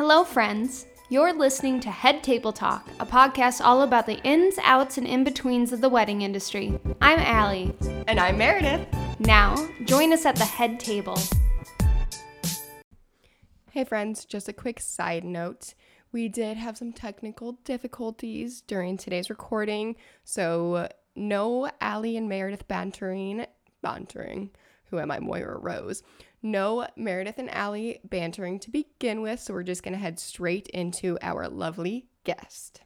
Hello, friends. You're listening to Head Table Talk, a podcast all about the ins, outs, and in-betweens of the wedding industry. I'm Allie. And I'm Meredith. Now, join us at the head table. Hey, friends. Just a quick side note. We did have some technical difficulties during today's recording, so no Allie and Meredith bantering. Who am I, Moira Rose? No Meredith and Allie bantering to begin with, so we're just going to head straight into our lovely guest.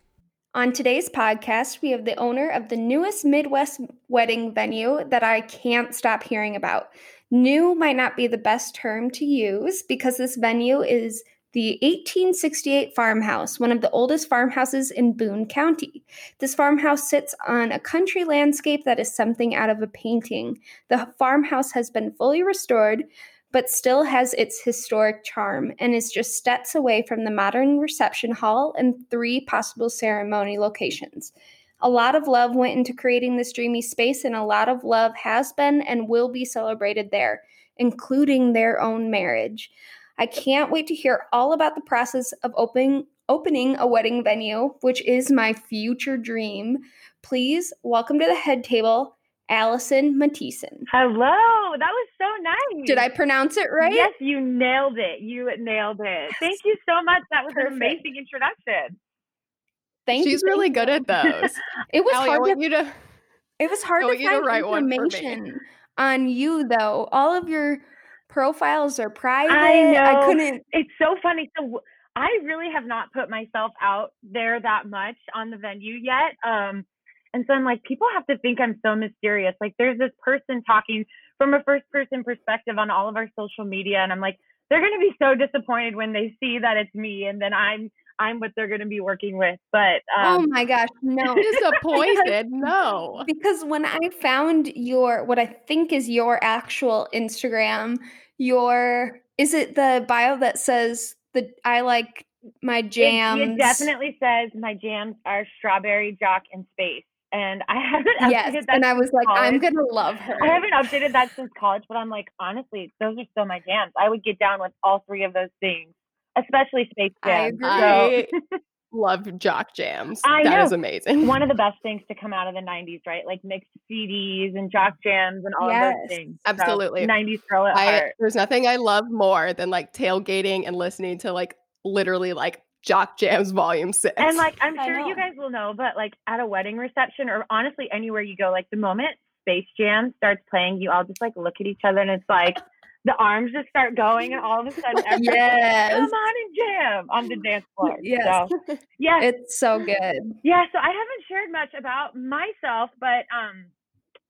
On today's podcast, we have the owner of the newest Midwest wedding venue that I can't stop hearing about. New might not be the best term to use because this venue is the 1868 Farmhouse, one of the oldest farmhouses in Boone County. This farmhouse sits on a country landscape that is something out of a painting. The farmhouse has been fully restored, but still has its historic charm and is just steps away from the modern reception hall and three possible ceremony locations. A lot of love went into creating this dreamy space, and a lot of love has been and will be celebrated there, including their own marriage. I can't wait to hear all about the process of opening a wedding venue, which is my future dream. Please welcome to the head table, Allison Mattison. Hello. That was so nice. Did I pronounce it right? Yes, you nailed it. You nailed it. Thank you so much. That was an amazing introduction. Thank you. She's really good at those. It was hard to find information on you, though. All of your profiles are private. I know. I couldn't. It's so funny. So I really have not put myself out there that much on the venue yet. And so I'm like, people have to think I'm so mysterious. Like, there's this person talking from a first person perspective on all of our social media. And I'm like, they're going to be so disappointed when they see that it's me. And then I'm what they're going to be working with. But oh my gosh, no. Disappointed, no. Because when I found what I think is your actual Instagram, is it the bio that says that I like my jams? It definitely says my jams are strawberry, jock, and space. And I haven't updated that. And I was like, college. I'm going to love her. I haven't updated that since college, but I'm like, honestly, those are still my jams. I would get down with all three of those things. Especially Space Jam. I agree. So. Love Jock Jams. That is amazing. One of the best things to come out of the 90s, right? Like mixed CDs and Jock Jams and all of those things. Absolutely. So, 90s girl at heart. There's nothing I love more than like tailgating and listening to like literally like Jock Jams Volume 6. And like I'm sure you guys will know, but like at a wedding reception or honestly anywhere you go, like the moment Space Jam starts playing, you all just like look at each other and it's like the arms just start going, and all of a sudden, everyone's like, come on and jam on the dance floor. Yes. So, yes. It's so good. Yeah, so I haven't shared much about myself, but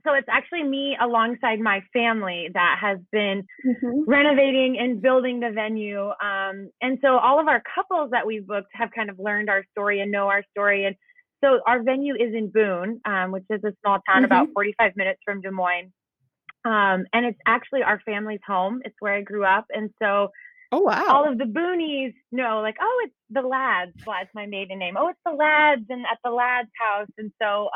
so it's actually me alongside my family that has been renovating and building the venue. And so all of our couples that we've booked have kind of learned our story and know our story. And so our venue is in Boone, which is a small town about 45 minutes from Des Moines. And it's actually our family's home. It's where I grew up. And so all of the Boonies know, like, oh, it's the Lads. That's my maiden name. Oh, it's the Lads and at the Lads house. And so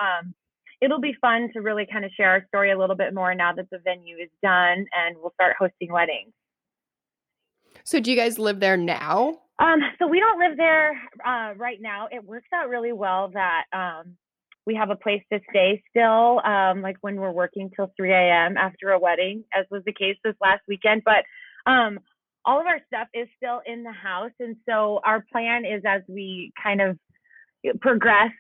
it'll be fun to really kind of share our story a little bit more now that the venue is done and we'll start hosting weddings. So do you guys live there now? So we don't live there right now. It works out really well that we have a place to stay still, like when we're working till 3 a.m. after a wedding, as was the case this last weekend. But all of our stuff is still in the house. And so our plan is as we kind of progress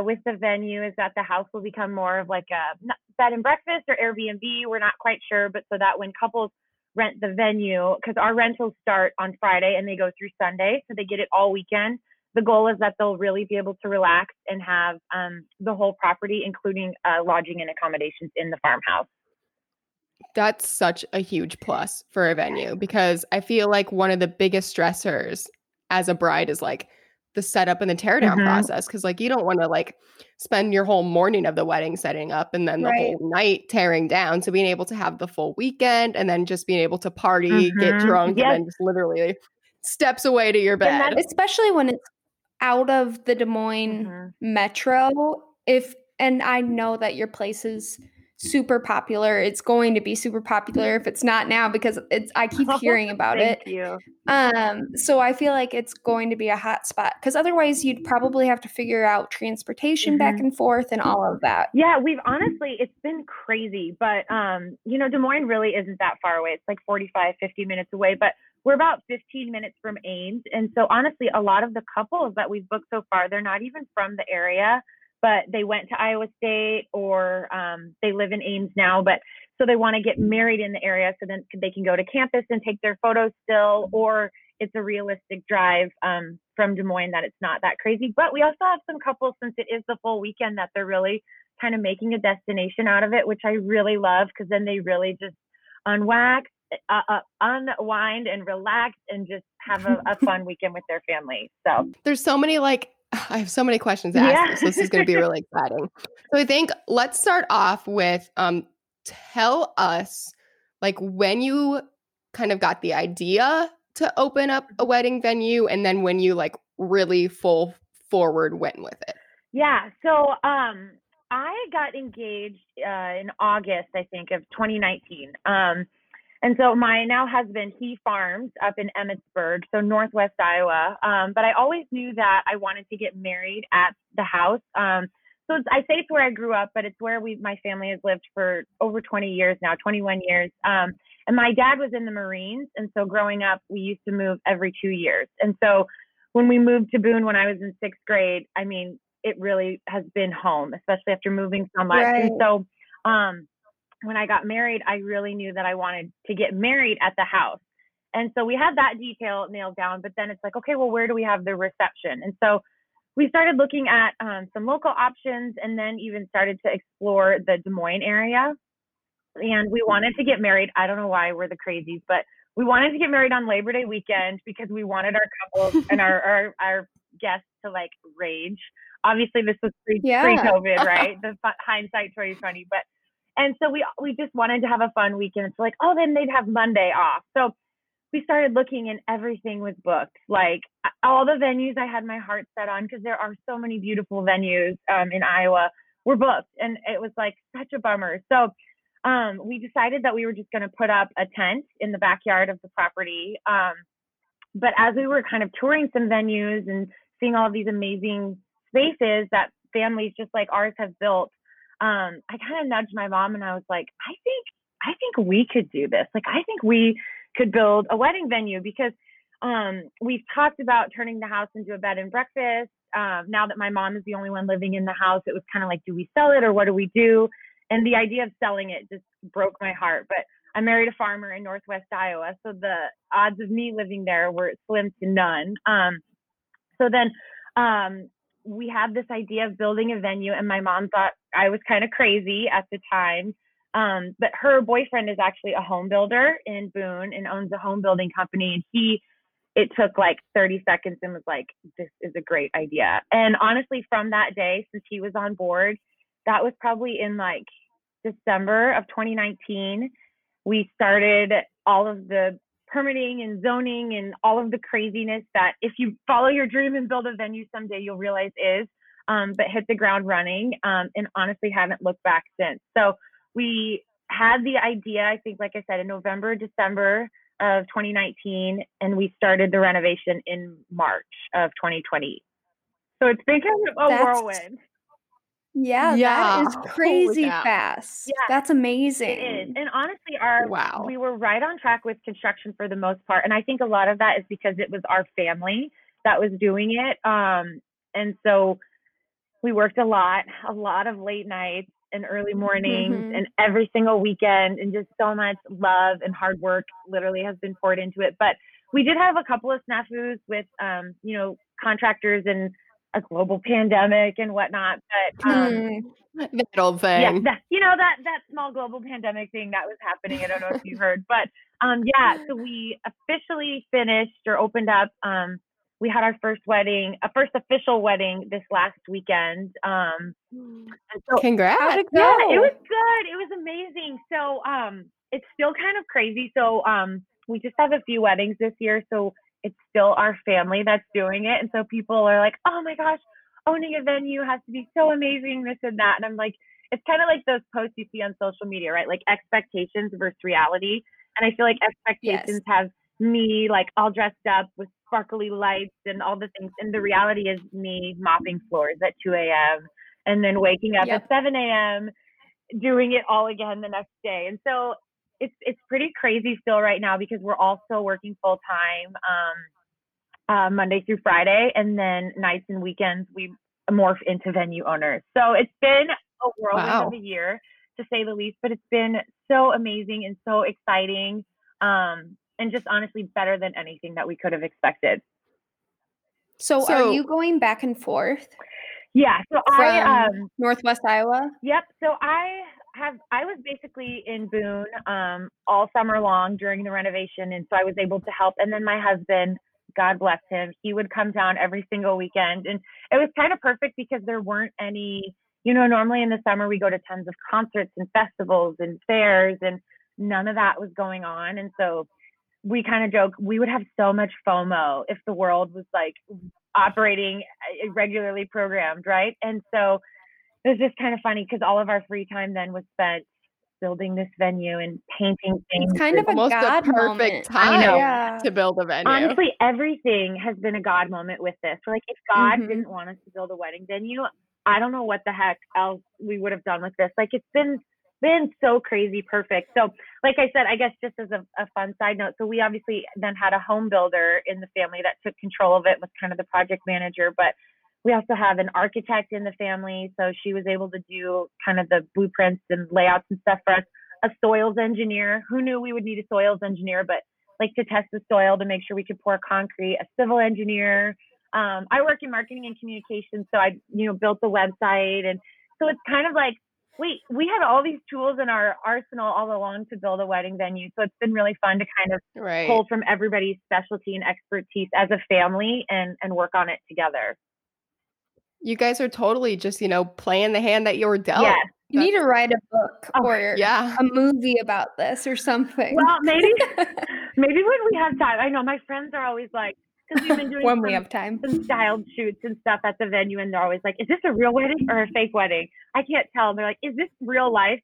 with the venue is that the house will become more of like a bed and breakfast or Airbnb. We're not quite sure, but so that when couples rent the venue, because our rentals start on Friday and they go through Sunday, so they get it all weekend. The goal is that they'll really be able to relax and have the whole property, including lodging and accommodations in the farmhouse. That's such a huge plus for a venue because I feel like one of the biggest stressors as a bride is like the setup and the teardown process. Because like you don't want to like spend your whole morning of the wedding setting up and then the whole night tearing down. So being able to have the full weekend and then just being able to party, get drunk, and then just literally steps away to your bed. Especially when it's out of the Des Moines metro, and I know that your place is super popular. It's going to be super popular if it's not now, because it's, I keep hearing about it. So I feel like it's going to be a hot spot, because otherwise you'd probably have to figure out transportation back and forth and all of that. Yeah, we've honestly, it's been crazy, but you know, Des Moines really isn't that far away. It's like 45, 50 minutes away, but we're about 15 minutes from Ames. And so honestly, a lot of the couples that we've booked so far, they're not even from the area, but they went to Iowa State, or they live in Ames now, but so they want to get married in the area, so then they can go to campus and take their photos still, or it's a realistic drive from Des Moines that it's not that crazy. But we also have some couples, since it is the full weekend, that they're really kind of making a destination out of it, which I really love, because then they really just unwind and relax and just have a fun weekend with their family. So there's so many, like, I have so many questions to ask you, so this is going to be really exciting. So I think let's start off with, tell us, like, when you kind of got the idea to open up a wedding venue, and then when you, like, really full forward went with it. Yeah. So I got engaged in August, I think, of 2019. And so my now husband, he farms up in Emmitsburg, so Northwest Iowa. But I always knew that I wanted to get married at the house. So I say it's where I grew up, but it's where my family has lived for over 20 years now, 21 years. And my dad was in the Marines. And so growing up, we used to move every 2 years. And so when we moved to Boone when I was in 6th grade, I mean, it really has been home, especially after moving so much. Right. And so, when I got married, I really knew that I wanted to get married at the house. And so we had that detail nailed down, but then it's like, okay, well, where do we have the reception? And so we started looking at some local options, and then even started to explore the Des Moines area. And we wanted to get married. I don't know why we're the crazies, but we wanted to get married on Labor Day weekend, because we wanted our couples and our guests to, like, rage. Obviously this was pre-COVID, right? The hindsight 2020, but and so we just wanted to have a fun weekend. It's like, oh, then they'd have Monday off. So we started looking, and everything was booked. Like, all the venues I had my heart set on, because there are so many beautiful venues in Iowa, were booked. And it was, like, such a bummer. So we decided that we were just going to put up a tent in the backyard of the property. But as we were kind of touring some venues and seeing all these amazing spaces that families just like ours have built, I kind of nudged my mom, and I was like, I think we could do this. Like, I think we could build a wedding venue, because we've talked about turning the house into a bed and breakfast. Now that my mom is the only one living in the house, it was kind of like, do we sell it, or what do we do? And the idea of selling it just broke my heart. But I married a farmer in Northwest Iowa, so the odds of me living there were slim to none. So then we had this idea of building a venue, and my mom thought I was kind of crazy at the time. But her boyfriend is actually a home builder in Boone and owns a home building company. And it took like 30 seconds and was like, this is a great idea. And honestly, from that day, since he was on board, that was probably in like December of 2019, we started all of the permitting and zoning and all of the craziness that if you follow your dream and build a venue someday, you'll realize is, but hit the ground running, and honestly haven't looked back since. So we had the idea, I think, like I said, in November, December of 2019, and we started the renovation in March of 2020. So it's been kind of a whirlwind. Yeah, that is crazy fast. Yeah. That's amazing. It is. And honestly, we were right on track with construction for the most part. And I think a lot of that is because it was our family that was doing it. And so we worked a lot of late nights and early mornings and every single weekend, and just so much love and hard work literally has been poured into it. But we did have a couple of snafus with, contractors and a global pandemic and whatnot, but that old thing, that small global pandemic thing that was happening. I don't know if you heard, but so we officially finished or opened up. We had our first official wedding this last weekend. And so, congrats! How'd it go? Yeah, it was good. It was amazing. So it's still kind of crazy. So we just have a few weddings this year. So it's still our family that's doing it. And so people are like, oh my gosh, owning a venue has to be so amazing, this and that. And I'm like, it's kind of like those posts you see on social media, right? Like expectations versus reality. And I feel like expectations have me like all dressed up with sparkly lights and all the things. And the reality is me mopping floors at 2 a.m. and then waking up at 7 a.m. doing it all again the next day. And so it's pretty crazy still right now because we're all still working full time Monday through Friday. And then nights and weekends, we morph into venue owners. So it's been a whirlwind of a year, to say the least, but it's been so amazing and so exciting. And just honestly better than anything that we could have expected. So are you going back and forth? Yeah. So I Northwest Iowa. Yep. So I was basically in Boone all summer long during the renovation. And so I was able to help. And then my husband, God bless him, he would come down every single weekend. And it was kind of perfect because there weren't any, you know, normally in the summer we go to tons of concerts and festivals and fairs, and none of that was going on. And so we kind of joke, we would have so much FOMO if the world was like operating regularly programmed, right? And so it was just kind of funny because all of our free time then was spent building this venue and painting things. It's kind of almost a perfect time to build a venue. Honestly, everything has been a God moment with this. We're like, if God didn't want us to build a wedding venue, I don't know what the heck else we would have done with this. Like, it's been so crazy perfect. So like I said, I guess just as a fun side note, so we obviously then had a home builder in the family that took control of it, was kind of the project manager, but we also have an architect in the family. So she was able to do kind of the blueprints and layouts and stuff for us. A soils engineer, who knew we would need a soils engineer, but like to test the soil to make sure we could pour concrete, a civil engineer. I work in marketing and communications. So I, built the website. And so it's kind of like, we had all these tools in our arsenal all along to build a wedding venue. So it's been really fun to kind of pull from everybody's specialty and expertise as a family and work on it together. You guys are totally just, playing the hand that you were dealt. Yes. You need to write a book or a movie about this or something. Well, maybe when we have time. I know my friends are always like, because we've been doing some styled shoots and stuff at the venue, and they're always like, is this a real wedding or a fake wedding? I can't tell. They're like, is this real life?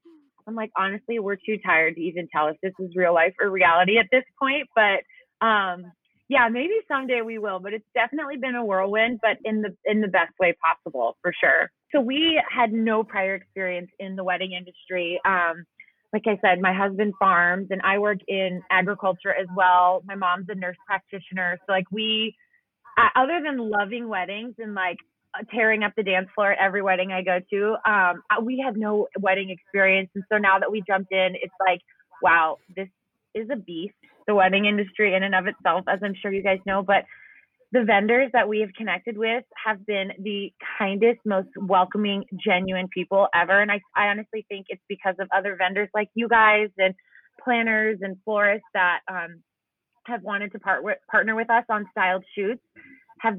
I'm like, honestly, we're too tired to even tell if this is real life or reality at this point. But maybe someday we will. But it's definitely been a whirlwind, but in the best way possible, for sure. So we had no prior experience in the wedding industry. Like I said, my husband farms and I work in agriculture as well. My mom's a nurse practitioner. So like we, other than loving weddings and like tearing up the dance floor at every wedding I go to, we had no wedding experience. And so now that we jumped in, it's like, wow, this is a beast, the wedding industry in and of itself, as I'm sure you guys know, but the vendors that we have connected with have been the kindest, most welcoming, genuine people ever. And I honestly think it's because of other vendors like you guys and planners and florists that have wanted to partner with us on styled shoots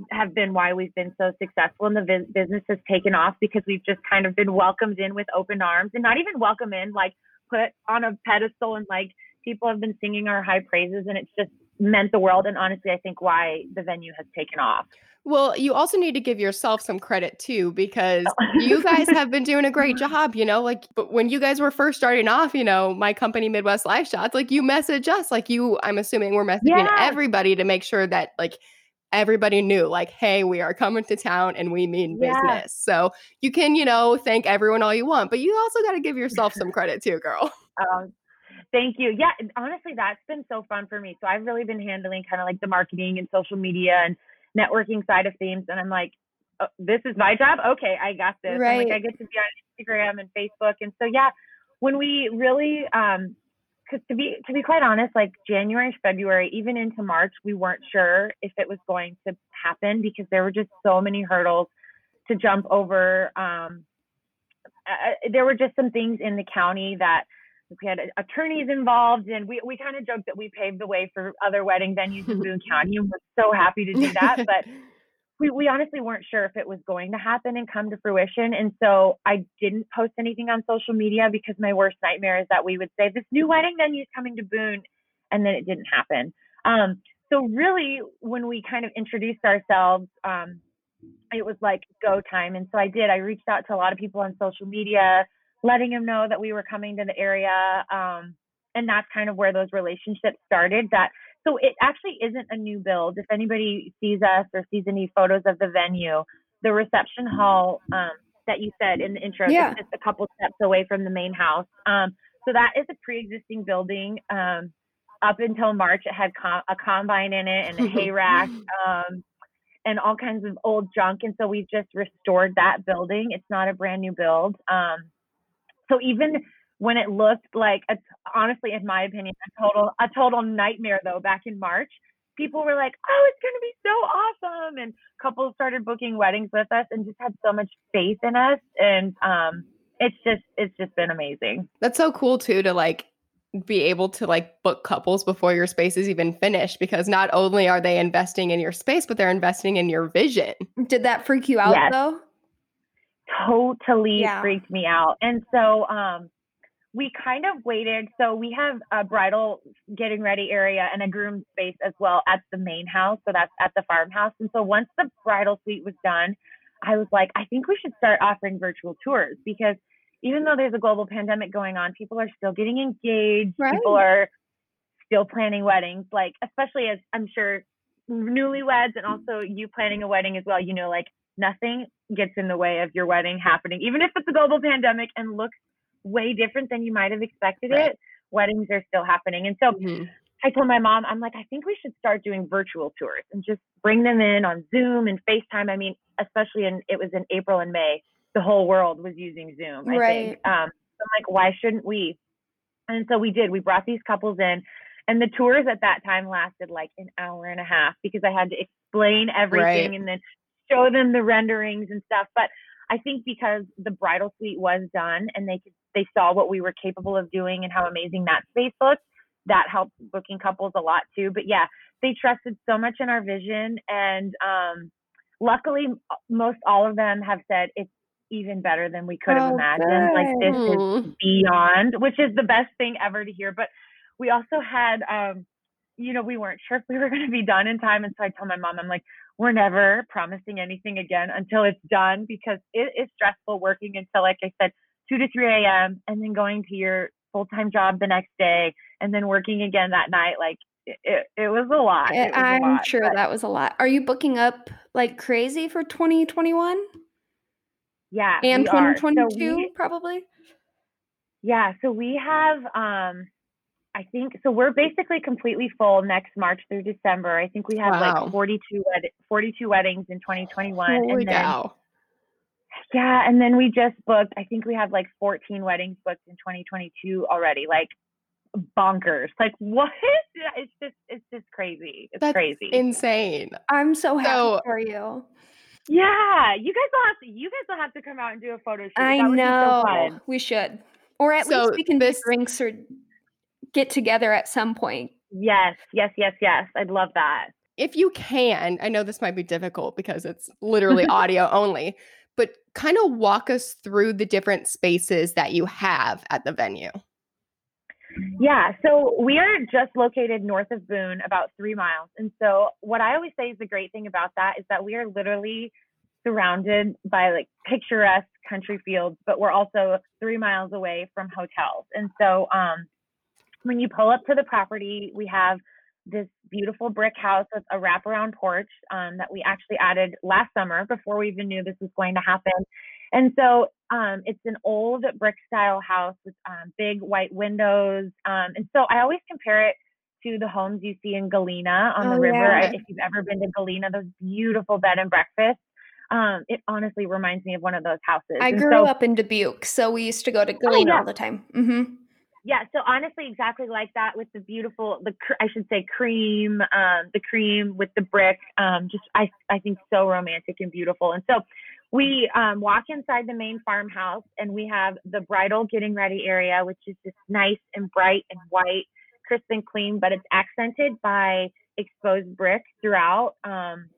have been why we've been so successful. And the business has taken off because we've just kind of been welcomed in with open arms, and not even welcome in, like put on a pedestal, and like people have been singing our high praises, and it's just meant the world. And honestly, I think why the venue has taken off. Well, you also need to give yourself some credit too, because you guys have been doing a great job, but when you guys were first starting off, my company, Midwest Live Shots, like you message us, like you, I'm assuming we're messaging everybody to make sure that like everybody knew, like, hey, we are coming to town and we mean business. So you can, thank everyone all you want, but you also got to give yourself some credit too, girl. Thank you. Yeah, honestly, that's been so fun for me. So I've really been handling kind of like the marketing and social media and networking side of things. And I'm like, oh, this is my job? Okay, I got this. Right. And like I get to be on Instagram and Facebook. And so, when we really, because to be quite honest, like January, February, even into March, we weren't sure if it was going to happen because there were just so many hurdles to jump over. There were just some things in the county that we had attorneys involved, and we kind of joked that we paved the way for other wedding venues in Boone County. We're so happy to do that, but we honestly weren't sure if it was going to happen and come to fruition. And so I didn't post anything on social media because my worst nightmare is that we would say this new wedding venue is coming to Boone, and then it didn't happen. So really, when we kind of introduced ourselves, it was like go time. And so I reached out to a lot of people on social media. letting him know that we were coming to the area. And that's kind of where those relationships started. So it actually isn't a new build. If anybody sees us or sees any photos of the venue, the reception hall that you said in the intro, is just a couple steps away from the main house. So that is a pre-existing building. Up until March, it had a combine in it and a hay rack and all kinds of old junk. And so we've just restored that building. It's not a brand new build. So even when it looked like, honestly, in my opinion, a total nightmare, though, back in March, people were like, oh, it's going to be so awesome. And couples started booking weddings with us and just had so much faith in us. And it's just been amazing. That's so cool, too, to be able to book couples before your space is even finished, because not only are they investing in your space, but they're investing in your vision. Did that freak you out though? Totally freaked me out. And so we kind of waited. So we have a bridal getting ready area and a groom space as well at the main house. So that's at the farmhouse. And so once the bridal suite was done, I was like, I think we should start offering virtual tours, because even though there's a global pandemic going on, people are still getting engaged. Right. People are still planning weddings, especially as I'm sure newlyweds, and also you planning a wedding as well, nothing gets in the way of your wedding happening. Even if it's a global pandemic and looks way different than you might have expected it, weddings are still happening. And so I told my mom, I'm like, I think we should start doing virtual tours and just bring them in on Zoom and FaceTime. I mean, especially it was in April and May. The whole world was using Zoom, I think. So I'm like, why shouldn't we? And so we did. We brought these couples in, and the tours at that time lasted an hour and a half, because I had to explain everything and then show them the renderings and stuff. But I think because the bridal suite was done and they saw what we were capable of doing and how amazing that space looked, that helped booking couples a lot too. But yeah, they trusted so much in our vision, and luckily most all of them have said it's even better than we could have imagined. This is beyond, which is the best thing ever to hear. But we also had, we weren't sure if we were going to be done in time. And so I told my mom, I'm like, we're never promising anything again until it's done, because it is stressful working until, like I said, 2 to 3 a.m. and then going to your full-time job the next day and then working again that night. It was a lot. That was a lot. Are you booking up like crazy for 2021? Yeah. And 2022 probably. Yeah. So we have, we're basically completely full next March through December. I think we have 42 weddings in 2021. And then we just booked, I think we have 14 weddings booked in 2022 already. Bonkers. What? It's just crazy. That's crazy. Insane. I'm so happy for you. Yeah, you guys will have to come out and do a photo shoot. I know. Be so fun. We should, or at least we can do drinks or get together at some point. Yes. I'd love that. If you can, I know this might be difficult because it's literally audio only, but kind of walk us through the different spaces that you have at the venue. Yeah, so we are just located north of Boone, about 3 miles. And so what I always say is the great thing about that is that we are literally surrounded by picturesque country fields, but we're also 3 miles away from hotels. And so when you pull up to the property, we have this beautiful brick house with a wraparound porch that we actually added last summer before we even knew this was going to happen. And so it's an old brick style house with big white windows. And so I always compare it to the homes you see in Galena on the river. Yeah. If you've ever been to Galena, those beautiful bed and breakfasts. It honestly reminds me of one of those houses. I grew up in Dubuque, so we used to go to Galena all the time. Mm-hmm. Yeah. So honestly, exactly like that, with the beautiful, the cream with the brick, I think so romantic and beautiful. And so we walk inside the main farmhouse, and we have the bridal getting ready area, which is just nice and bright and white, crisp and clean, but it's accented by exposed brick throughout,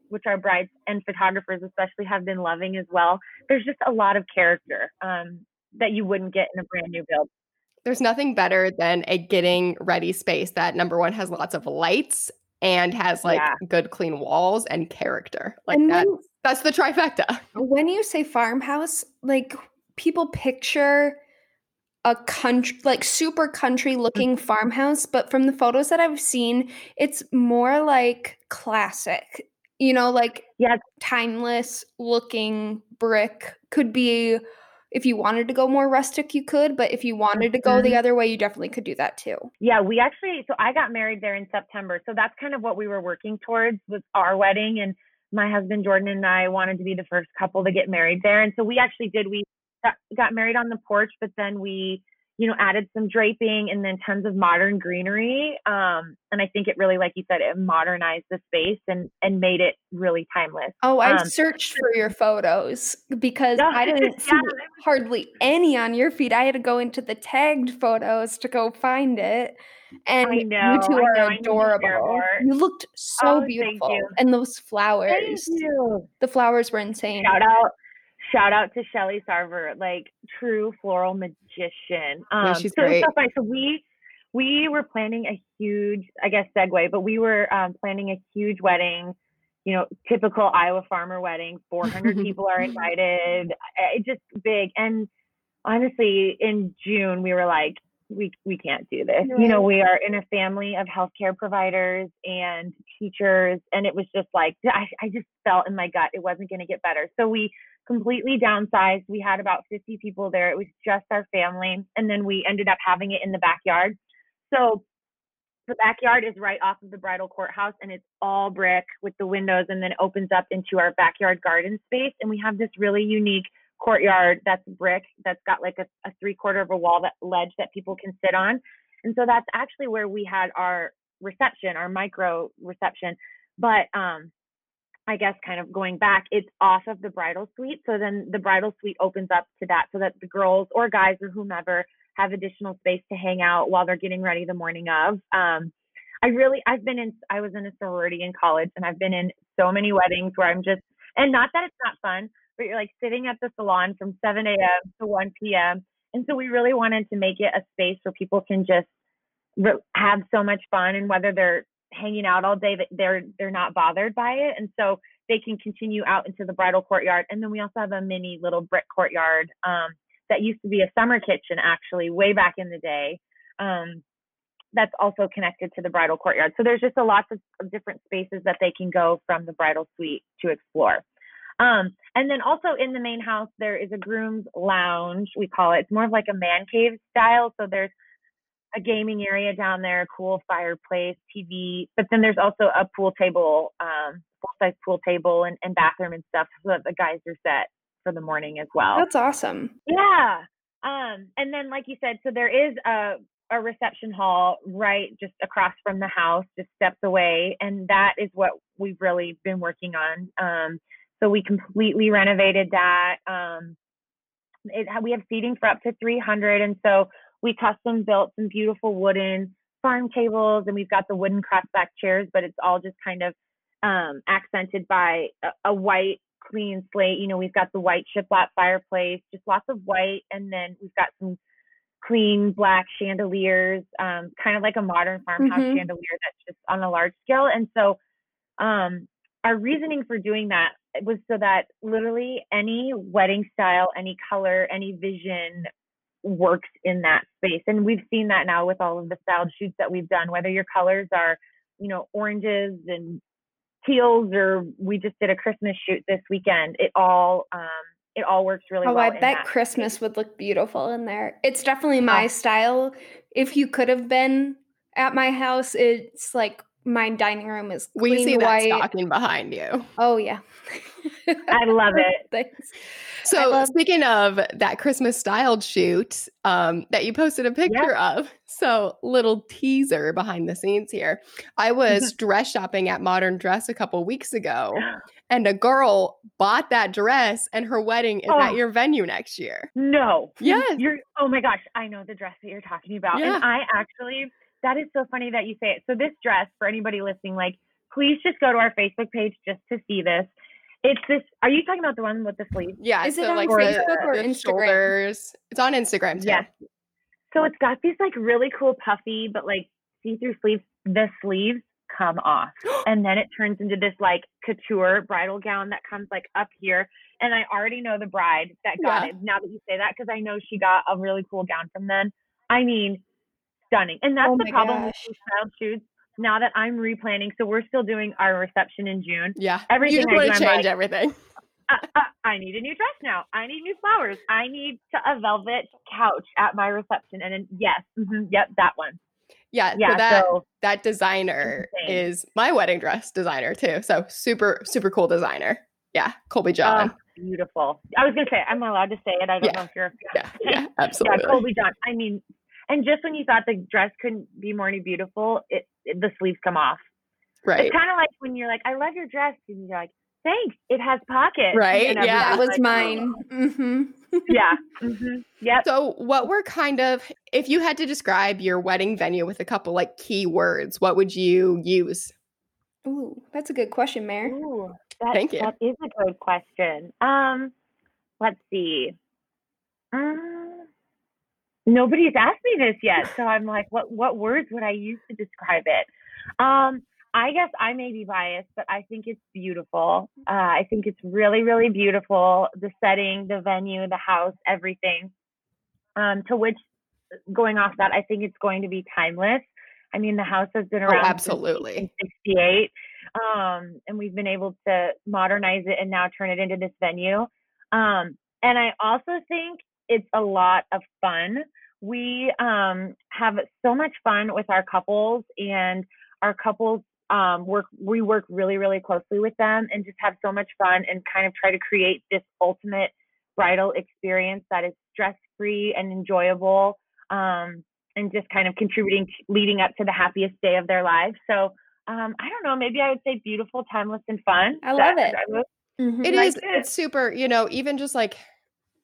which our brides and photographers especially have been loving as well. There's just a lot of character that you wouldn't get in a brand new build. There's nothing better than a getting ready space that, number one, has lots of lights and has good clean walls and character. That's the trifecta. When you say farmhouse, people picture a country, like super country looking farmhouse, but from the photos that I've seen, it's more like classic, you know, like timeless looking brick. Could be, if you wanted to go more rustic, you could, but if you wanted to go the other way, you definitely could do that too. Yeah, we actually, so I got married there in September. So that's kind of what we were working towards with our wedding. And my husband, Jordan, and I wanted to be the first couple to get married there. And so we actually did, we got married on the porch, but then we, you know, added some draping and then tons of modern greenery. And I think it really, like you said, it modernized the space and made it really timeless. Oh, I searched for your photos because I didn't see hardly any on your feed. I had to go into the tagged photos to go find it. And you two are adorable. You looked so beautiful. And those flowers. Thank you. The flowers were insane. Shout out to Shelley Sarver, like true floral magician. Yeah, she's great. So we were planning a huge, I guess, segue, but we were planning a huge wedding, you know, typical Iowa farmer wedding. 400 people are invited. It just big. And honestly, in June, we were like, we can't do this. You know, we are in a family of healthcare providers and teachers. And it was just like, I just felt in my gut, it wasn't going to get better. So we completely downsized. We had about 50 people there. It was just our family. And then we ended up having it in the backyard. So the backyard is right off of the bridal courthouse, and it's all brick with the windows. And then it opens up into our backyard garden space. And we have this really unique courtyard that's brick, that's got like a 3/4 of a wall, that ledge that people can sit on. And so that's actually where we had our reception, our micro reception. But I guess kind of going back, it's off of the bridal suite. So then the bridal suite opens up to that so that the girls or guys or whomever have additional space to hang out while they're getting ready the morning of. I was in a sorority in college, and I've been in so many weddings where I'm just, and not that it's not fun, but you're like sitting at the salon from 7 a.m. to 1 p.m. And so we really wanted to make it a space where people can just have so much fun, and whether they're hanging out all day, that they're not bothered by it. And so they can continue out into the bridal courtyard. And then we also have a mini little brick courtyard that used to be a summer kitchen, actually, way back in the day. That's also connected to the bridal courtyard. So there's just a lot of different spaces that they can go from the bridal suite to explore. And then also in the main house, there is a groom's lounge, we call it. It's more of like a man cave style. So there's a gaming area down there, a cool fireplace, TV. But then there's also a pool table, full-size pool table and bathroom and stuff, so that the guys are set for the morning as well. That's awesome. Yeah. And then, like you said, so there is a reception hall right just across from the house, just steps away. And that is what we've really been working on. So we completely renovated that. We have seating for up to 300. And so we custom built some beautiful wooden farm tables, and we've got the wooden crossback chairs, but it's all just kind of accented by a white clean slate. You know, we've got the white shiplap fireplace, just lots of white. And then we've got some clean black chandeliers, kind of like a modern farmhouse chandelier that's just on a large scale. And so our reasoning for doing that was so that literally any wedding style, any color, any vision works in that space. And we've seen that now with all of the styled shoots that we've done, whether your colors are, you know, oranges and teals, or we just did a Christmas shoot this weekend. It all works really well. Oh, I bet Christmas would look beautiful in there. It's definitely my style. If you could have been at my house, it's like my dining room is clean white. We see that stocking behind you. Oh, yeah. I love it. Thanks. So speaking of that Christmas styled shoot that you posted a picture of, so little teaser behind the scenes here. I was dress shopping at Modern Dress a couple weeks ago, and a girl bought that dress, and her wedding is at your venue next year. No. Yes. Oh, my gosh. I know the dress that you're talking about. Yeah. And I actually... That is so funny that you say it. So this dress, for anybody listening, like, please just go to our Facebook page just to see this. It's this. Are you talking about the one with the sleeves? Yeah. Is it on Facebook or Instagram? Shoulders. It's on Instagram too. Yes. So it's got these like really cool puffy, but like see-through sleeves. The sleeves come off. And then it turns into this like couture bridal gown that comes like up here. And I already know the bride that got it, now that you say that, because I know she got a really cool gown from them. I mean, stunning. And that's the problem with these child shoots now that I'm replanning. So we're still doing our reception in June. Yeah. Everything. You just want to change everything. I need a new dress now. I need new flowers. I need a velvet couch at my reception. And then, yes. Mm-hmm, yep. That one. Yeah. Yeah. So that designer is my wedding dress designer too. So super, super cool designer. Yeah. Colby John. Beautiful. I was going to say, I'm not allowed to say it. I don't know if you're. Yeah. Yeah. Absolutely. Yeah, Colby John. I mean, and just when you thought the dress couldn't be more beautiful, it the sleeves come off. Right. It's kind of like when you're like, I love your dress. And you're like, thanks. It has pockets. Right. Yeah. That was like mine. Mm-hmm. Yeah. Mm-hmm. Yep. So what were if you had to describe your wedding venue with a couple like key words, what would you use? Ooh, that's a good question, Mare. Ooh, thank you. That is a good question. Let's see. Nobody's asked me this yet. So I'm like, what words would I use to describe it? I guess I may be biased, but I think it's beautiful. I think it's really, really beautiful. The setting, the venue, the house, everything. To which, going off that, I think it's going to be timeless. I mean, the house has been around since 1868, and we've been able to modernize it and now turn it into this venue. And I also think it's a lot of fun. We have so much fun with our couples, and our couples we work really, really closely with them and just have so much fun and kind of try to create this ultimate bridal experience that is stress-free and enjoyable, and just kind of contributing, leading up to the happiest day of their lives. So I don't know, maybe I would say beautiful, timeless, and fun. I love it. It's super, even just like,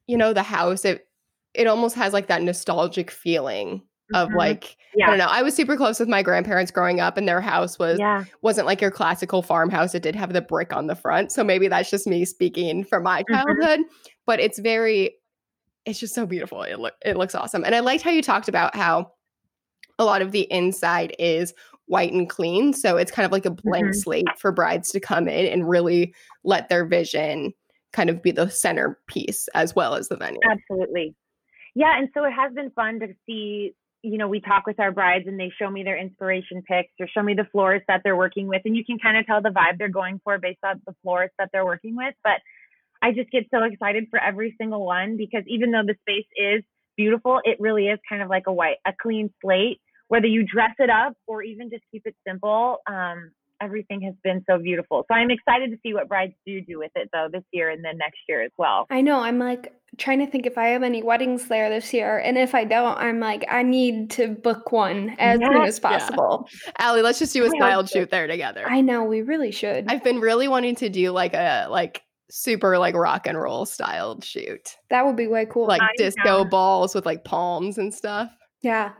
the house, it almost has like that nostalgic feeling of like, I don't know. I was super close with my grandparents growing up, and their house wasn't like your classical farmhouse. It did have the brick on the front. So maybe that's just me speaking from my childhood, but it's just so beautiful. It looks awesome. And I liked how you talked about how a lot of the inside is white and clean. So it's kind of like a blank slate for brides to come in and really let their vision kind of be the centerpiece as well as the venue. Absolutely. Yeah. And so it has been fun to see, we talk with our brides and they show me their inspiration pics or show me the florists that they're working with. And you can kind of tell the vibe they're going for based on the florists that they're working with. But I just get so excited for every single one, because even though the space is beautiful, it really is kind of like a clean slate, whether you dress it up or even just keep it simple. Everything has been so beautiful. So I'm excited to see what brides do with it though this year and then next year as well. I know. I'm like trying to think if I have any weddings there this year. And if I don't, I'm like, I need to book one as soon as possible. Yeah. Allie, let's just do a style shoot there together. I know. We really should. I've been really wanting to do like a super like rock and roll styled shoot. That would be way cool. Like disco balls with like palms and stuff. Yeah.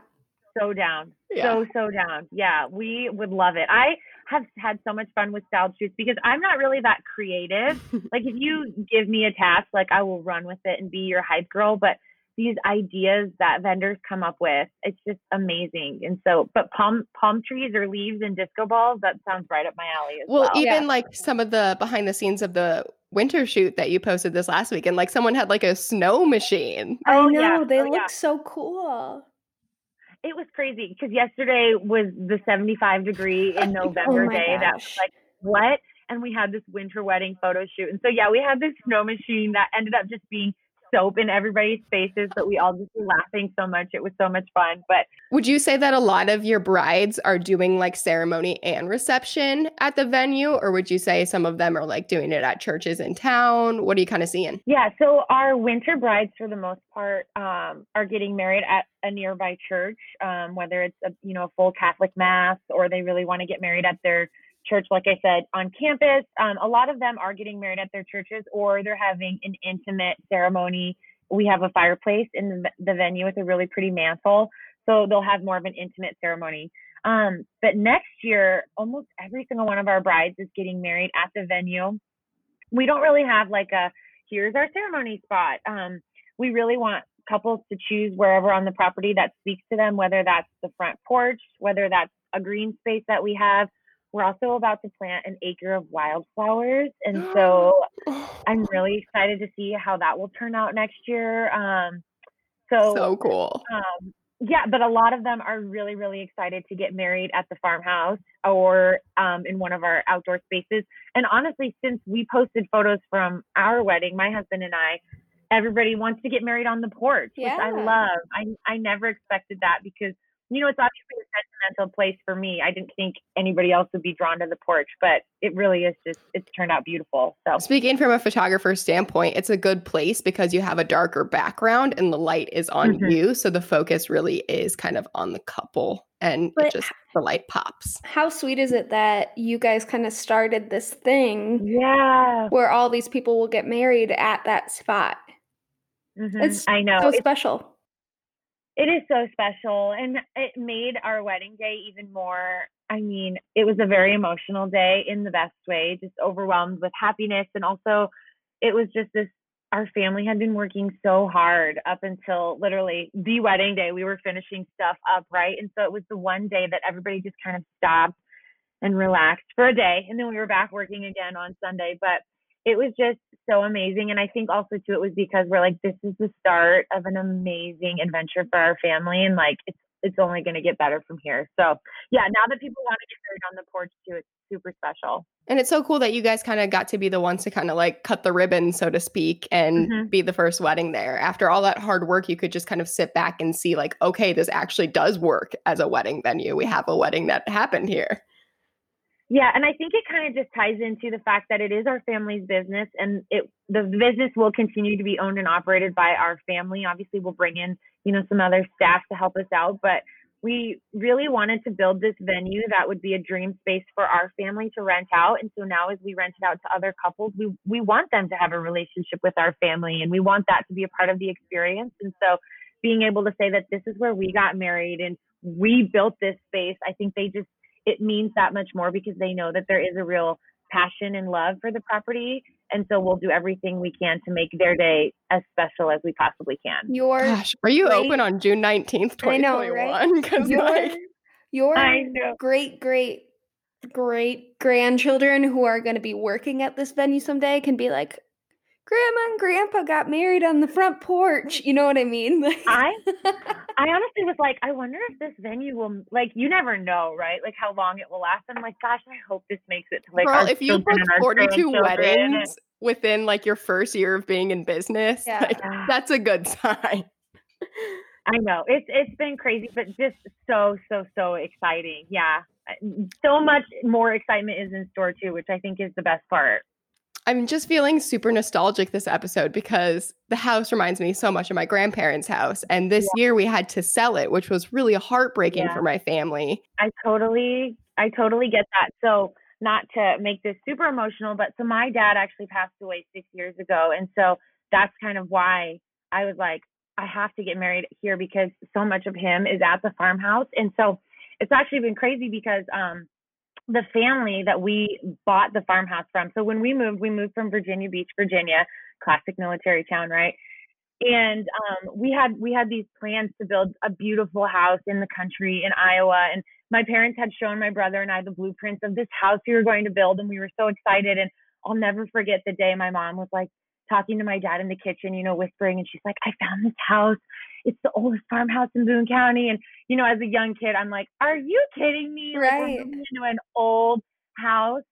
So down. Yeah. So down. Yeah. We would love it. I have had so much fun with styled shoots because I'm not really that creative. Like if you give me a task, like I will run with it and be your hype girl. But these ideas that vendors come up with, it's just amazing. And so, but palm trees or leaves and disco balls, that sounds right up my alley as well. Well, even like some of the behind the scenes of the winter shoot that you posted this last week, and like someone had like a snow machine. Oh, I know. Yeah. They look so cool. It was crazy because yesterday was the 75 degree in November day. Gosh. That was like, what? And we had this winter wedding photo shoot. And so, we had this snow machine that ended up just being soap in everybody's faces, but we all just were laughing so much. It was so much fun. But would you say that a lot of your brides are doing like ceremony and reception at the venue? Or would you say some of them are like doing it at churches in town? What are you kind of seeing? Yeah. So our winter brides for the most part are getting married at a nearby church, whether it's a full Catholic mass or they really want to get married at their church, like I said, on campus. A lot of them are getting married at their churches, or they're having an intimate ceremony. We have a fireplace in the venue with a really pretty mantle, so they'll have more of an intimate ceremony. But next year, almost every single one of our brides is getting married at the venue. We don't really have like here's our ceremony spot. We really want couples to choose wherever on the property that speaks to them, whether that's the front porch, whether that's a green space that we have, We're also about to plant an acre of wildflowers. And so I'm really excited to see how that will turn out next year. So cool. Yeah, but a lot of them are really, really excited to get married at the farmhouse or in one of our outdoor spaces. And honestly, since we posted photos from our wedding, my husband and I, everybody wants to get married on the porch, which I love. I never expected that because, you know, it's obviously a sentimental place for me. I didn't think anybody else would be drawn to the porch, but it really is just, it's turned out beautiful. So speaking from a photographer's standpoint, it's a good place because you have a darker background and the light is on you. So the focus really is kind of on the couple and it just, the light pops. How sweet is it that you guys kind of started this thing where all these people will get married at that spot? It's so special. It is so special, and it made our wedding day even more. I mean, it was a very emotional day in the best way, just overwhelmed with happiness. And also it was just this, our family had been working so hard up until literally the wedding day. We were finishing stuff up, right? And so it was the one day that everybody just kind of stopped and relaxed for a day. And then we were back working again on Sunday, but it was just so amazing. And I think also too, it was because we're like, this is the start of an amazing adventure for our family. And like, it's only going to get better from here. So yeah, now that people want to get married on the porch too, it's super special. And it's so cool that you guys kind of got to be the ones to kind of like cut the ribbon, so to speak, and be the first wedding there. After all that hard work, you could just kind of sit back and see like, okay, this actually does work as a wedding venue. We have a wedding that happened here. Yeah. And I think it kind of just ties into the fact that it is our family's business, and the business will continue to be owned and operated by our family. Obviously we'll bring in, you know, some other staff to help us out, but we really wanted to build this venue that would be a dream space for our family to rent out. And so now as we rent it out to other couples, we want them to have a relationship with our family, and we want that to be a part of the experience. And so being able to say that this is where we got married and we built this space, I think it means that much more because they know that there is a real passion and love for the property. And so we'll do everything we can to make their day as special as we possibly can. Are you open on June 19th, 2021? I know, right? Because your great grandchildren who are going to be working at this venue someday can be like, Grandma and Grandpa got married on the front porch. You know what I mean? I honestly was like, I wonder if this venue will, like, you never know, right? Like how long it will last. I'm like, gosh, I hope this makes it to like our if you book 42 weddings within like your first year of being in business, like, that's a good sign. I know it's been crazy, but just so exciting. Yeah. So much more excitement is in store too, which I think is the best part. I'm just feeling super nostalgic this episode because the house reminds me so much of my grandparents' house. And this year we had to sell it, which was really heartbreaking for my family. I totally get that. So not to make this super emotional, but so my dad actually passed away 6 years ago. And so that's kind of why I was like, I have to get married here because so much of him is at the farmhouse. And so it's actually been crazy because, the family that we bought the farmhouse from. So when we moved from Virginia Beach, Virginia, classic military town, right? And we had these plans to build a beautiful house in the country in Iowa. And my parents had shown my brother and I the blueprints of this house we were going to build. And we were so excited. And I'll never forget the day my mom was like talking to my dad in the kitchen, you know, whispering. And she's like, I found this house. It's the oldest farmhouse in Boone County. And, you know, as a young kid, I'm like, are you kidding me? Right. Like, we're moving into an old house.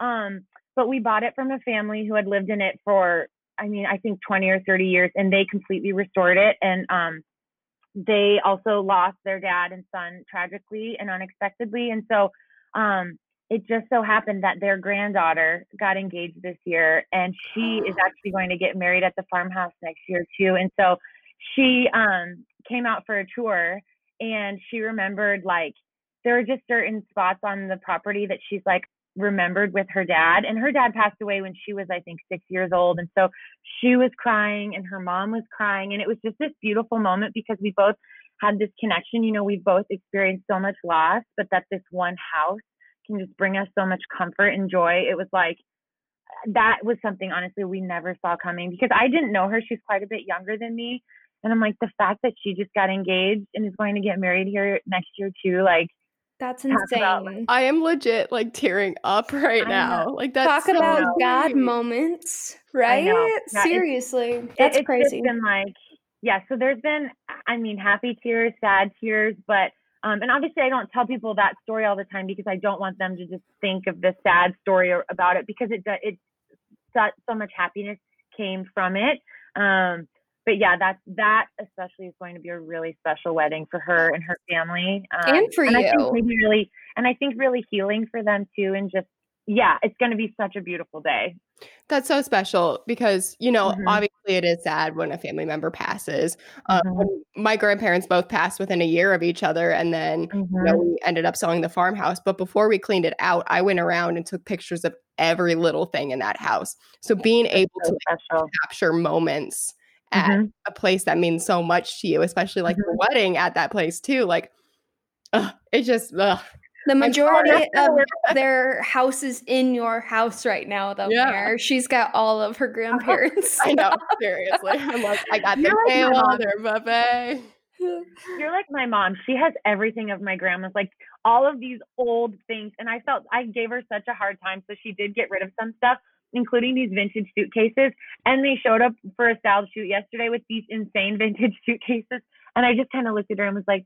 But we bought it from a family who had lived in it for, I mean, I think 20 or 30 years, and they completely restored it. And they also lost their dad and son tragically and unexpectedly. And so it just so happened that their granddaughter got engaged this year, and she is actually going to get married at the farmhouse next year too. And so she came out for a tour, and she remembered, like, there were just certain spots on the property that she's like remembered with her dad. And her dad passed away when she was, I think, 6 years old. And so she was crying and her mom was crying. And it was just this beautiful moment because we both had this connection. You know, we both experienced so much loss, but that this one house can just bring us so much comfort and joy. It was like, that was something, honestly, we never saw coming because I didn't know her. She's quite a bit younger than me. And I'm like, the fact that she just got engaged and is going to get married here next year too, like, That's insane. I am legit like tearing up right now. Like that's talk about God moments, right? Yeah, seriously, it's crazy. It's been like, yeah. So there's been, I mean, happy tears, sad tears, but and obviously I don't tell people that story all the time because I don't want them to just think of the sad story about it because so much happiness came from it. But yeah, that especially is going to be a really special wedding for her and her family, and for you. I think really healing for them too, and just it's going to be such a beautiful day. That's so special because obviously it is sad when a family member passes. My grandparents both passed within a year of each other, and then we ended up selling the farmhouse. But before we cleaned it out, I went around and took pictures of every little thing in that house. So being able to capture moments at a place that means so much to you, especially like the wedding at that place too. Like, it just, the majority of their houses in your house right now though. Yeah. Claire, she's got all of her grandparents. I know, seriously. I'm like, I got their table, their buffet. You're like my mom. She has everything of my grandma's, like all of these old things. And I gave her such a hard time. So she did get rid of some stuff, including these vintage suitcases. And they showed up for a style shoot yesterday with these insane vintage suitcases. And I just kind of looked at her and was like,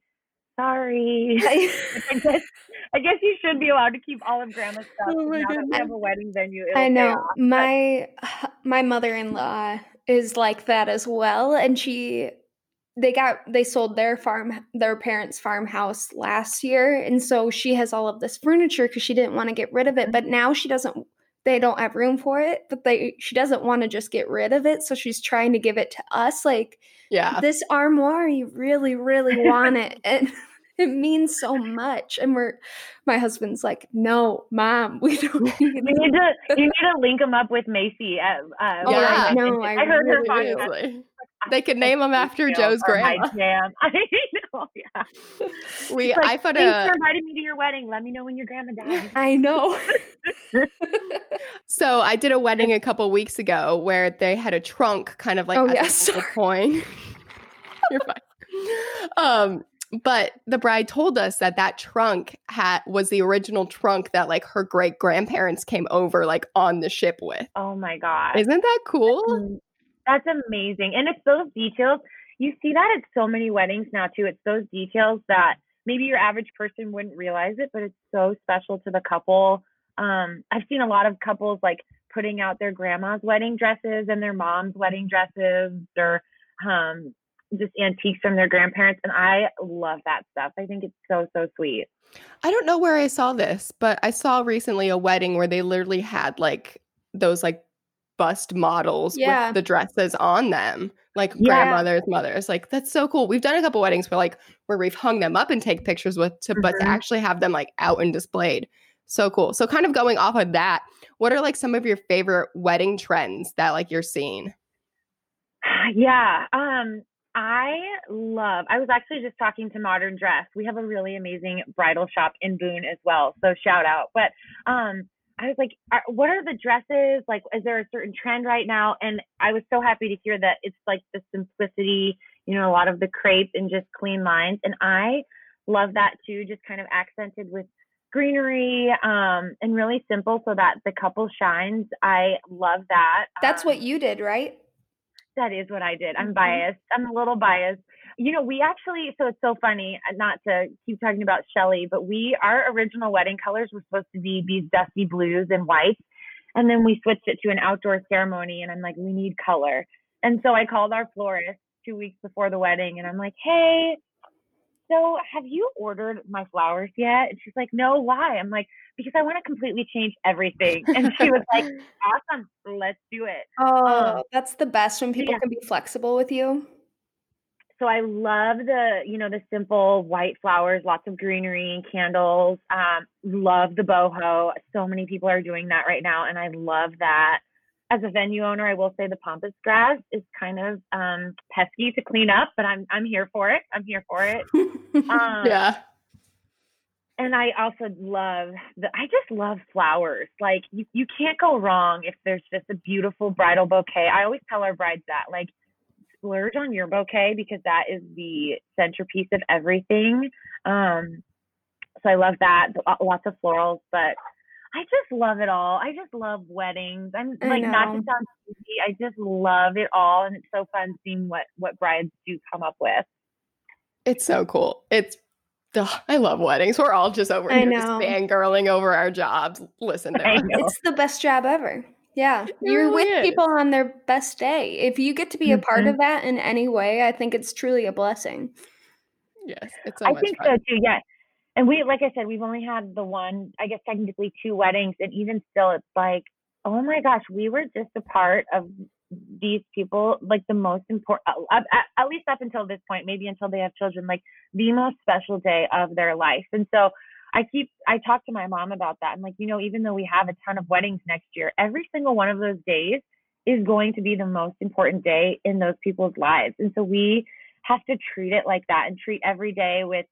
sorry. I guess you should be allowed to keep all of grandma's stuff. Oh my goodness. Now that we have a wedding venue. I know. My mother-in-law is like that as well. And they sold their parents' farmhouse last year. And so she has all of this furniture because she didn't want to get rid of it. But now they don't have room for it, but she doesn't want to just get rid of it. So she's trying to give it to us. Like, this armoire, you really, really want it. And it means so much. And my husband's like, no, Mom, we don't need you need to link them up with Macy. I heard her podcast. They could name them after Joe's grandma. I know, yeah. I put thanks for inviting me to your wedding. Let me know when your grandma dies. I know. So I did a wedding a couple weeks ago where they had a trunk kind of like a coin. You're fine. But the bride told us that trunk was the original trunk that like her great grandparents came over like on the ship with. Oh my God. Isn't that cool? That's amazing. And it's those details. You see that at so many weddings now too. It's those details that maybe your average person wouldn't realize it, but it's so special to the couple. I've seen a lot of couples like putting out their grandma's wedding dresses and their mom's wedding dresses, or just antiques from their grandparents. And I love that stuff. I think it's so, so sweet. I don't know where I saw this, but I saw recently a wedding where they literally had like those like bust models with the dresses on them, like grandmothers, mothers. Like, that's so cool. We've done a couple weddings where we've hung them up and take pictures but to actually have them like out and displayed. So cool. So kind of going off of that, what are like some of your favorite wedding trends that like you're seeing? Yeah. I was actually just talking to Modern Dress. We have a really amazing bridal shop in Boone as well. So shout out. But, I was like, what are the dresses? Like, is there a certain trend right now? And I was so happy to hear that it's like the simplicity, a lot of the crepe and just clean lines. And I love that too, just kind of accented with greenery, and really simple so that the couple shines. I love that. That's what you did, right? That is what I did. I'm biased. I'm a little biased. We actually, so it's so funny, not to keep talking about Shelley, but our original wedding colors were supposed to be these dusty blues and whites. And then we switched it to an outdoor ceremony, and I'm like, we need color. And so I called our florist 2 weeks before the wedding, and I'm like, hey, so have you ordered my flowers yet? And she's like, no, why? I'm like, because I want to completely change everything. And she was like, awesome, let's do it. Oh, that's the best when people can be flexible with you. So I love the simple white flowers, lots of greenery and candles. Love the boho. So many people are doing that right now. And I love that. As a venue owner, I will say the pampas grass is kind of pesky to clean up, but I'm here for it. I'm here for it. Yeah. And I also love flowers. Like you can't go wrong if there's just a beautiful bridal bouquet. I always tell our brides that, like, splurge on your bouquet because that is the centerpiece of everything. So I love that. Lots of florals, but I just love it all. I just love weddings. I'm like, not to sound easy, I just love it all. And it's so fun seeing what brides do come up with. It's so cool. I love weddings. We're all just over here just fangirling over our jobs. Listen to us. It's the best job ever. Yeah. You're really with people on their best day. If you get to be a part of that in any way, I think it's truly a blessing. Yes. It's so much fun. So too. Yeah. And we, like I said, we've only had the one, I guess technically two weddings. And even still, it's like, oh my gosh, we were just a part of these people, like the most important, at least up until this point, maybe until they have children, like the most special day of their life. And so I talk to my mom about that. I'm like, even though we have a ton of weddings next year, every single one of those days is going to be the most important day in those people's lives. And so we have to treat it like that and treat every day with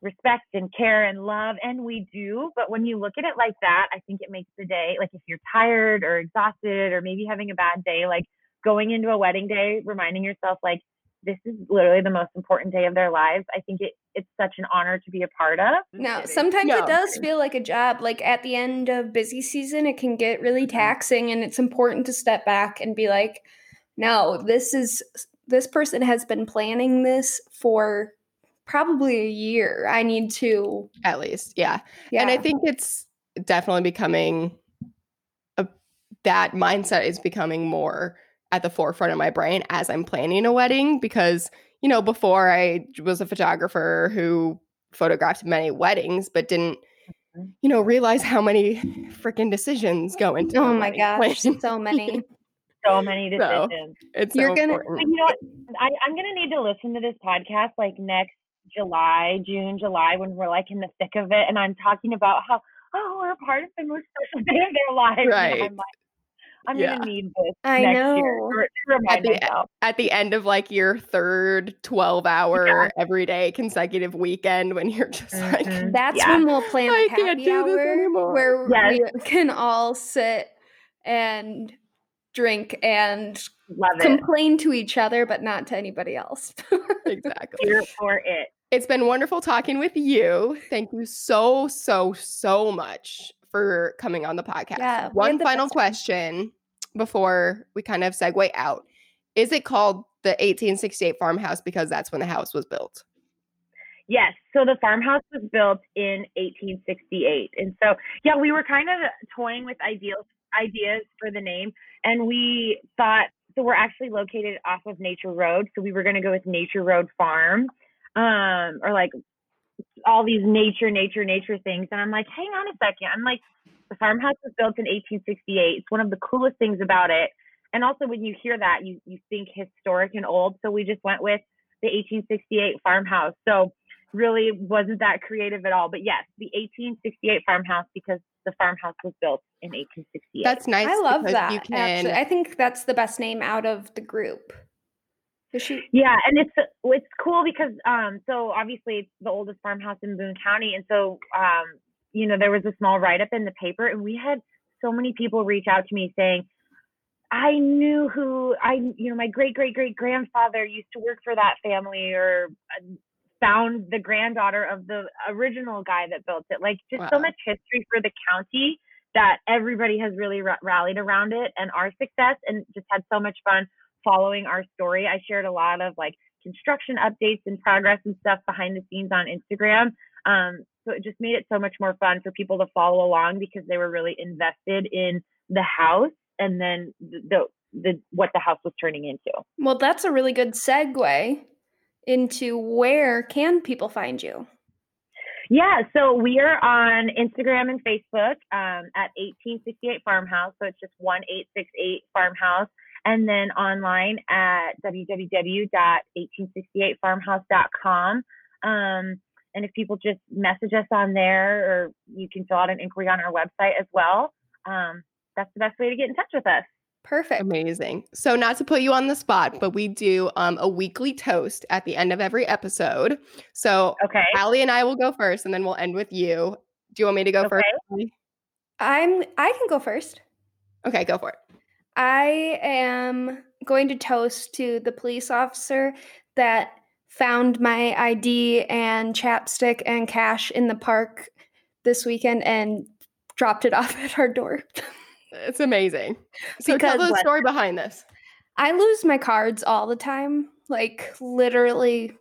respect and care and love, and we do. But when you look at it like that, I think it makes the day, like if you're tired or exhausted or maybe having a bad day, like going into a wedding day, reminding yourself like this is literally the most important day of their lives. I think it's such an honor to be a part of. No, sometimes it does feel like a job. Like at the end of busy season, it can get really taxing, and it's important to step back and be like, no, this person has been planning this for probably a year. I need to at least. Yeah. And I think it's definitely becoming that mindset is becoming more at the forefront of my brain as I'm planning a wedding, because, before I was a photographer who photographed many weddings, but didn't, realize how many freaking decisions go into oh my gosh, so many. So many decisions. So it's You're so gonna, important. You know what? I'm going to need to listen to this podcast like next July, when we're like in the thick of it, and I'm talking about how we're a part of the most special day of their lives. Right. And I'm like, I'm gonna need this. Next year to remind myself. At the end of like your third 12-hour everyday consecutive weekend, when you're just like, that's when we'll plan a happy hour where we can all sit and drink and complain to each other, but not to anybody else. Exactly. Here for it. It's been wonderful talking with you. Thank you so, so, so much for coming on the podcast. Yeah, one final question before we kind of segue out. Is it called the 1868 Farmhouse because that's when the house was built? Yes. So the farmhouse was built in 1868. And so, we were kind of toying with ideas for the name, and we thought, so we're actually located off of Nature Road, so we were going to go with Nature Road Farm, or like all these nature things. And I'm like, hang on a second, I'm like, the farmhouse was built in 1868. It's one of the coolest things about it, and also when you hear that, you think historic and old, so we just went with the 1868 Farmhouse. So really wasn't that creative at all, but yes, the 1868 Farmhouse because the farmhouse was built in 1868. That's nice. I love that. Actually, I think that's the best name out of the group. Yeah, and it's cool because so obviously it's the oldest farmhouse in Boone County, and so there was a small write-up in the paper, and we had so many people reach out to me saying, I knew who my great grandfather used to work for that family, or found the granddaughter of the original guy that built it. Like just so much history for the county that everybody has really rallied around it and our success, and just had so much fun following our story. I shared a lot of like construction updates and progress and stuff behind the scenes on Instagram. So it just made it so much more fun for people to follow along because they were really invested in the house and then what the house was turning into. Well, that's a really good segue into where can people find you? Yeah, so we are on Instagram and Facebook at 1868 Farmhouse. So it's just 1868 Farmhouse. And then online at www.1868farmhouse.com. And if people just message us on there, or you can fill out an inquiry on our website as well. That's the best way to get in touch with us. Perfect. Amazing. So not to put you on the spot, but we do a weekly toast at the end of every episode. So Allie and I will go first, and then we'll end with you. Do you want me to go first? Allie? I can go first. Okay, go for it. I am going to toast to the police officer that found my ID and chapstick and cash in the park this weekend and dropped it off at our door. It's amazing. So tell the story behind this. I lose my cards all the time, like literally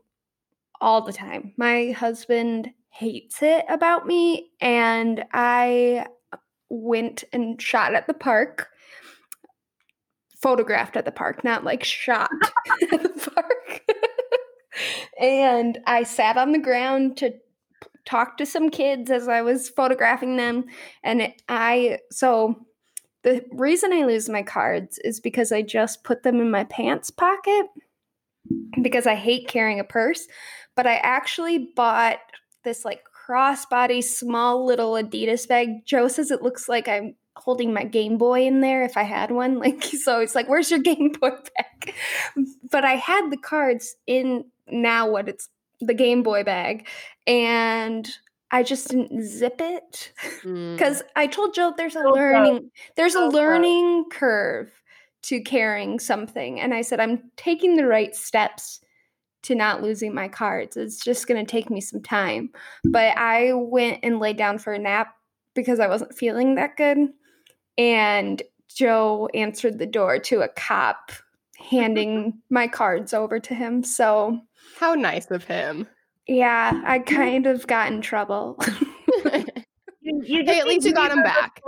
all the time. My husband hates it about me, and I went and shot at the park, photographed at the park, not like shot at the park. And I sat on the ground to talk to some kids as I was photographing them. And the reason I lose my cards is because I just put them in my pants pocket because I hate carrying a purse. But I actually bought this like crossbody small little Adidas bag. Joe says it looks like I'm holding my Game Boy in there if I had one. Like, so it's like, where's your Game Boy bag? But I had the cards in the Game Boy bag, and I just didn't zip it because I told Joe there's a learning curve to carrying something. And I said, I'm taking the right steps to not losing my cards. It's just going to take me some time. But I went and laid down for a nap because I wasn't feeling that good. And Joe answered the door to a cop handing my cards over to him. So how nice of him. Yeah, I kind of got in trouble. At least you got them back.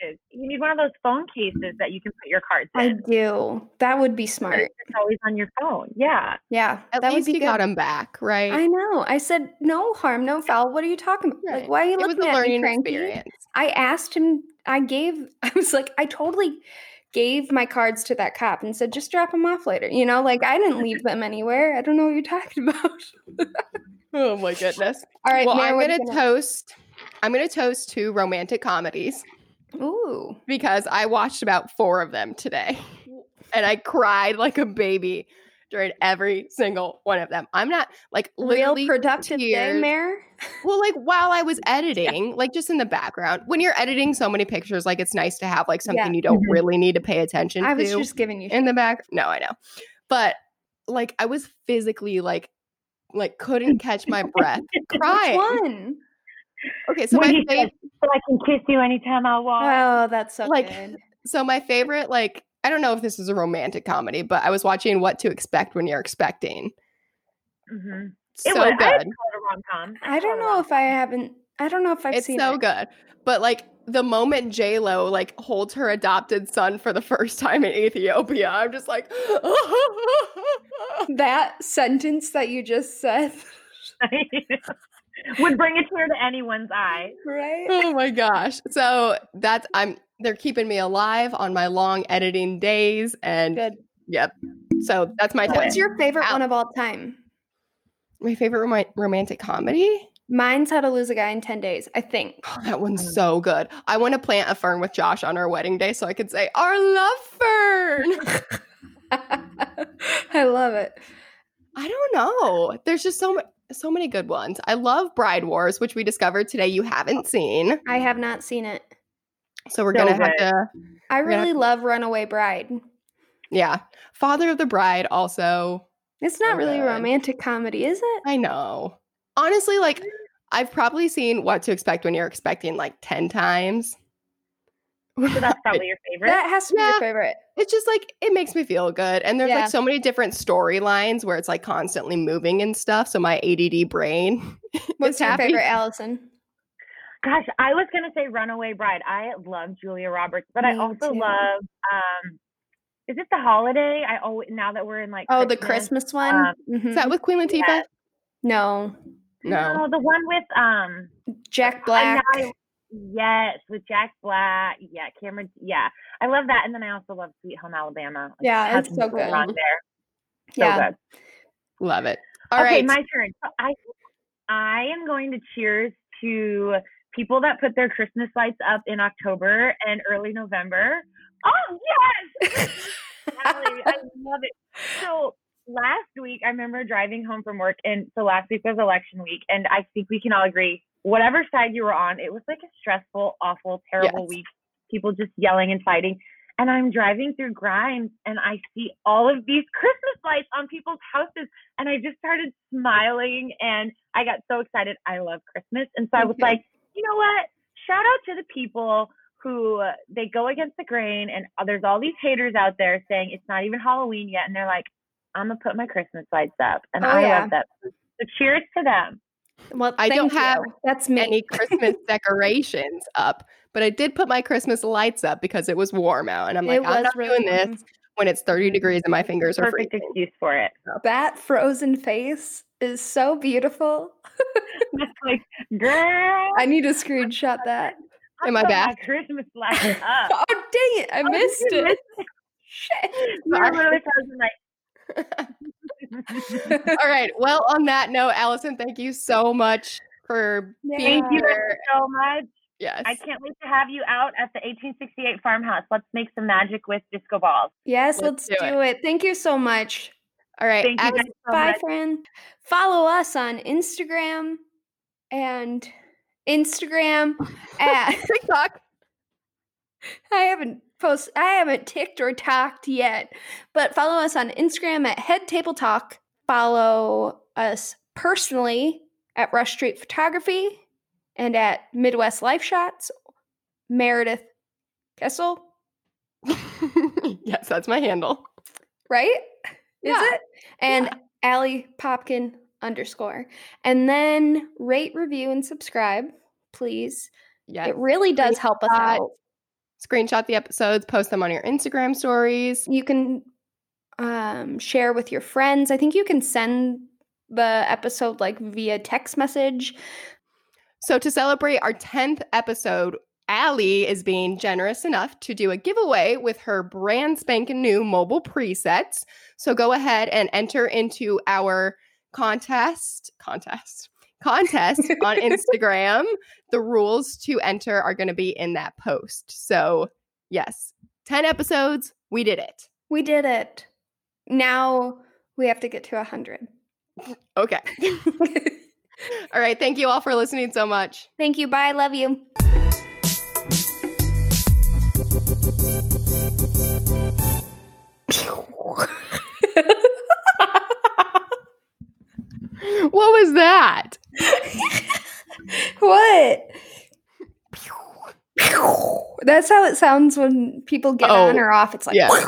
You need one of those phone cases that you can put your cards in. I do. That would be smart. It's always on your phone. Yeah. Yeah. At least you got them back, right? I know. I said, no harm, no foul. What are you talking about? Right. Like, why are you looking at me cranky? It was a learning experience. I asked him. I totally gave my cards to that cop and said, just drop them off later. You know, like I didn't leave them anywhere. I don't know what you're talking about. Oh my goodness. All right. Well, Mary, I'm going to toast to romantic comedies. Ooh. Because I watched about 4 of them today and I cried like a baby during every single one of them. I'm not like literally real productive day, Mare. Well, like while I was editing, yeah. Like just in the background, when you're editing so many pictures, like it's nice to have like something you don't really need to pay attention to. I was just giving you in the back. No, I know. But like I was physically like couldn't catch my breath crying. Which one? Okay, so when my favorite, so I can kiss you anytime I want. Oh, that's so like, good. So my favorite, like, I don't know if this is a romantic comedy, but I was watching What to Expect When You're Expecting. Mm-hmm. It was good. I don't know if I've seen it. It's so good. But like the moment J-Lo like holds her adopted son for the first time in Ethiopia, I'm just like, that sentence that you just said. Would bring a tear to anyone's eye, right? Oh my gosh! So they're keeping me alive on my long editing days, and good. Yep. So that's my. What's your favorite one of all time? My favorite romantic comedy. Mine's How to Lose a Guy in 10 Days. I think that one's so good. I want to plant a fern with Josh on our wedding day, so I could say our love fern. I love it. I don't know. There's just so many good ones. I love Bride Wars, which we discovered today you haven't seen. I have not seen it. So we're going to have to... I really love Runaway Bride. Yeah. Father of the Bride also. It's not really a romantic comedy, is it? I know. Honestly, like, I've probably seen What to Expect When You're Expecting like 10 times. So that's probably your favorite. That has to be your favorite. It's just like it makes me feel good, and there's like so many different storylines where it's like constantly moving and stuff. So my ADD brain. What's your favorite, Allison? Gosh, I was gonna say Runaway Bride. I love Julia Roberts, but I also love. Is it The Holiday? I always now that we're in like the Christmas one. Is that with Queen Latifah? Yeah. No, the one with Jack Black. Yes, with Jack Black. Yeah, Cameron. Yeah, I love that. And then I also love Sweet Home Alabama. Like, yeah, it's so good. On there. So good. Love it. All right. Okay, my turn. So I am going to cheers to people that put their Christmas lights up in October and early November. Oh, yes! Natalie, I love it. So last week, I remember driving home from work. And so last week was election week. And I think we can all agree. Whatever side you were on, it was like a stressful, awful, terrible week. People just yelling and fighting. and I'm driving through Grimes and I see all of these Christmas lights on people's houses, and I just started smiling and I got so excited. I love Christmas. And so I was like, you know what? Shout out to the people who they go against the grain, and there's all these haters out there saying it's not even Halloween yet. And they're like, I'm going to put my Christmas lights up. And love that. So cheers to them. Well, I don't have many Christmas decorations up, but I did put my Christmas lights up because it was warm out. And I'm like, I'm not doing this when it's 30 degrees and my fingers are freezing. Perfect excuse for it. That frozen face is so beautiful. It's like, girl. I need to screenshot that. Am I back? My Christmas lights up. Oh, dang it. I missed it. Shit. You're literally frozen like, all right. Well, on that note, Allison, thank you so much for being here. Thank you so much. Yes. I can't wait to have you out at the 1868 Farmhouse. Let's make some magic with disco balls. Yes, let's do it. Thank you so much. All right. Thank you so much, friend. Follow us on Instagram and TikTok. I haven't ticked or talked yet, but follow us on Instagram at Head Table Talk. Follow us personally at Rush Street Photography and at Midwest Live Shots. Meredith Kessel. Yes, that's my handle. Right? Yeah. Is it? And Allie Popkin _. And then rate, review, and subscribe, please. Yes. It really does help us out. Screenshot the episodes, post them on your Instagram stories. You can share with your friends. I think you can send the episode like via text message. So to celebrate our 10th episode, Allie is being generous enough to do a giveaway with her brand spanking new mobile presets. So go ahead and enter into our contest on Instagram. The rules to enter are going to be in that post. So yes, 10 episodes. We did it. Now we have to get to 100. Okay. All right. Thank you all for listening so much. Thank you. Bye. Love you. What was that? What? That's how it sounds when people get on or off. It's like... Yeah.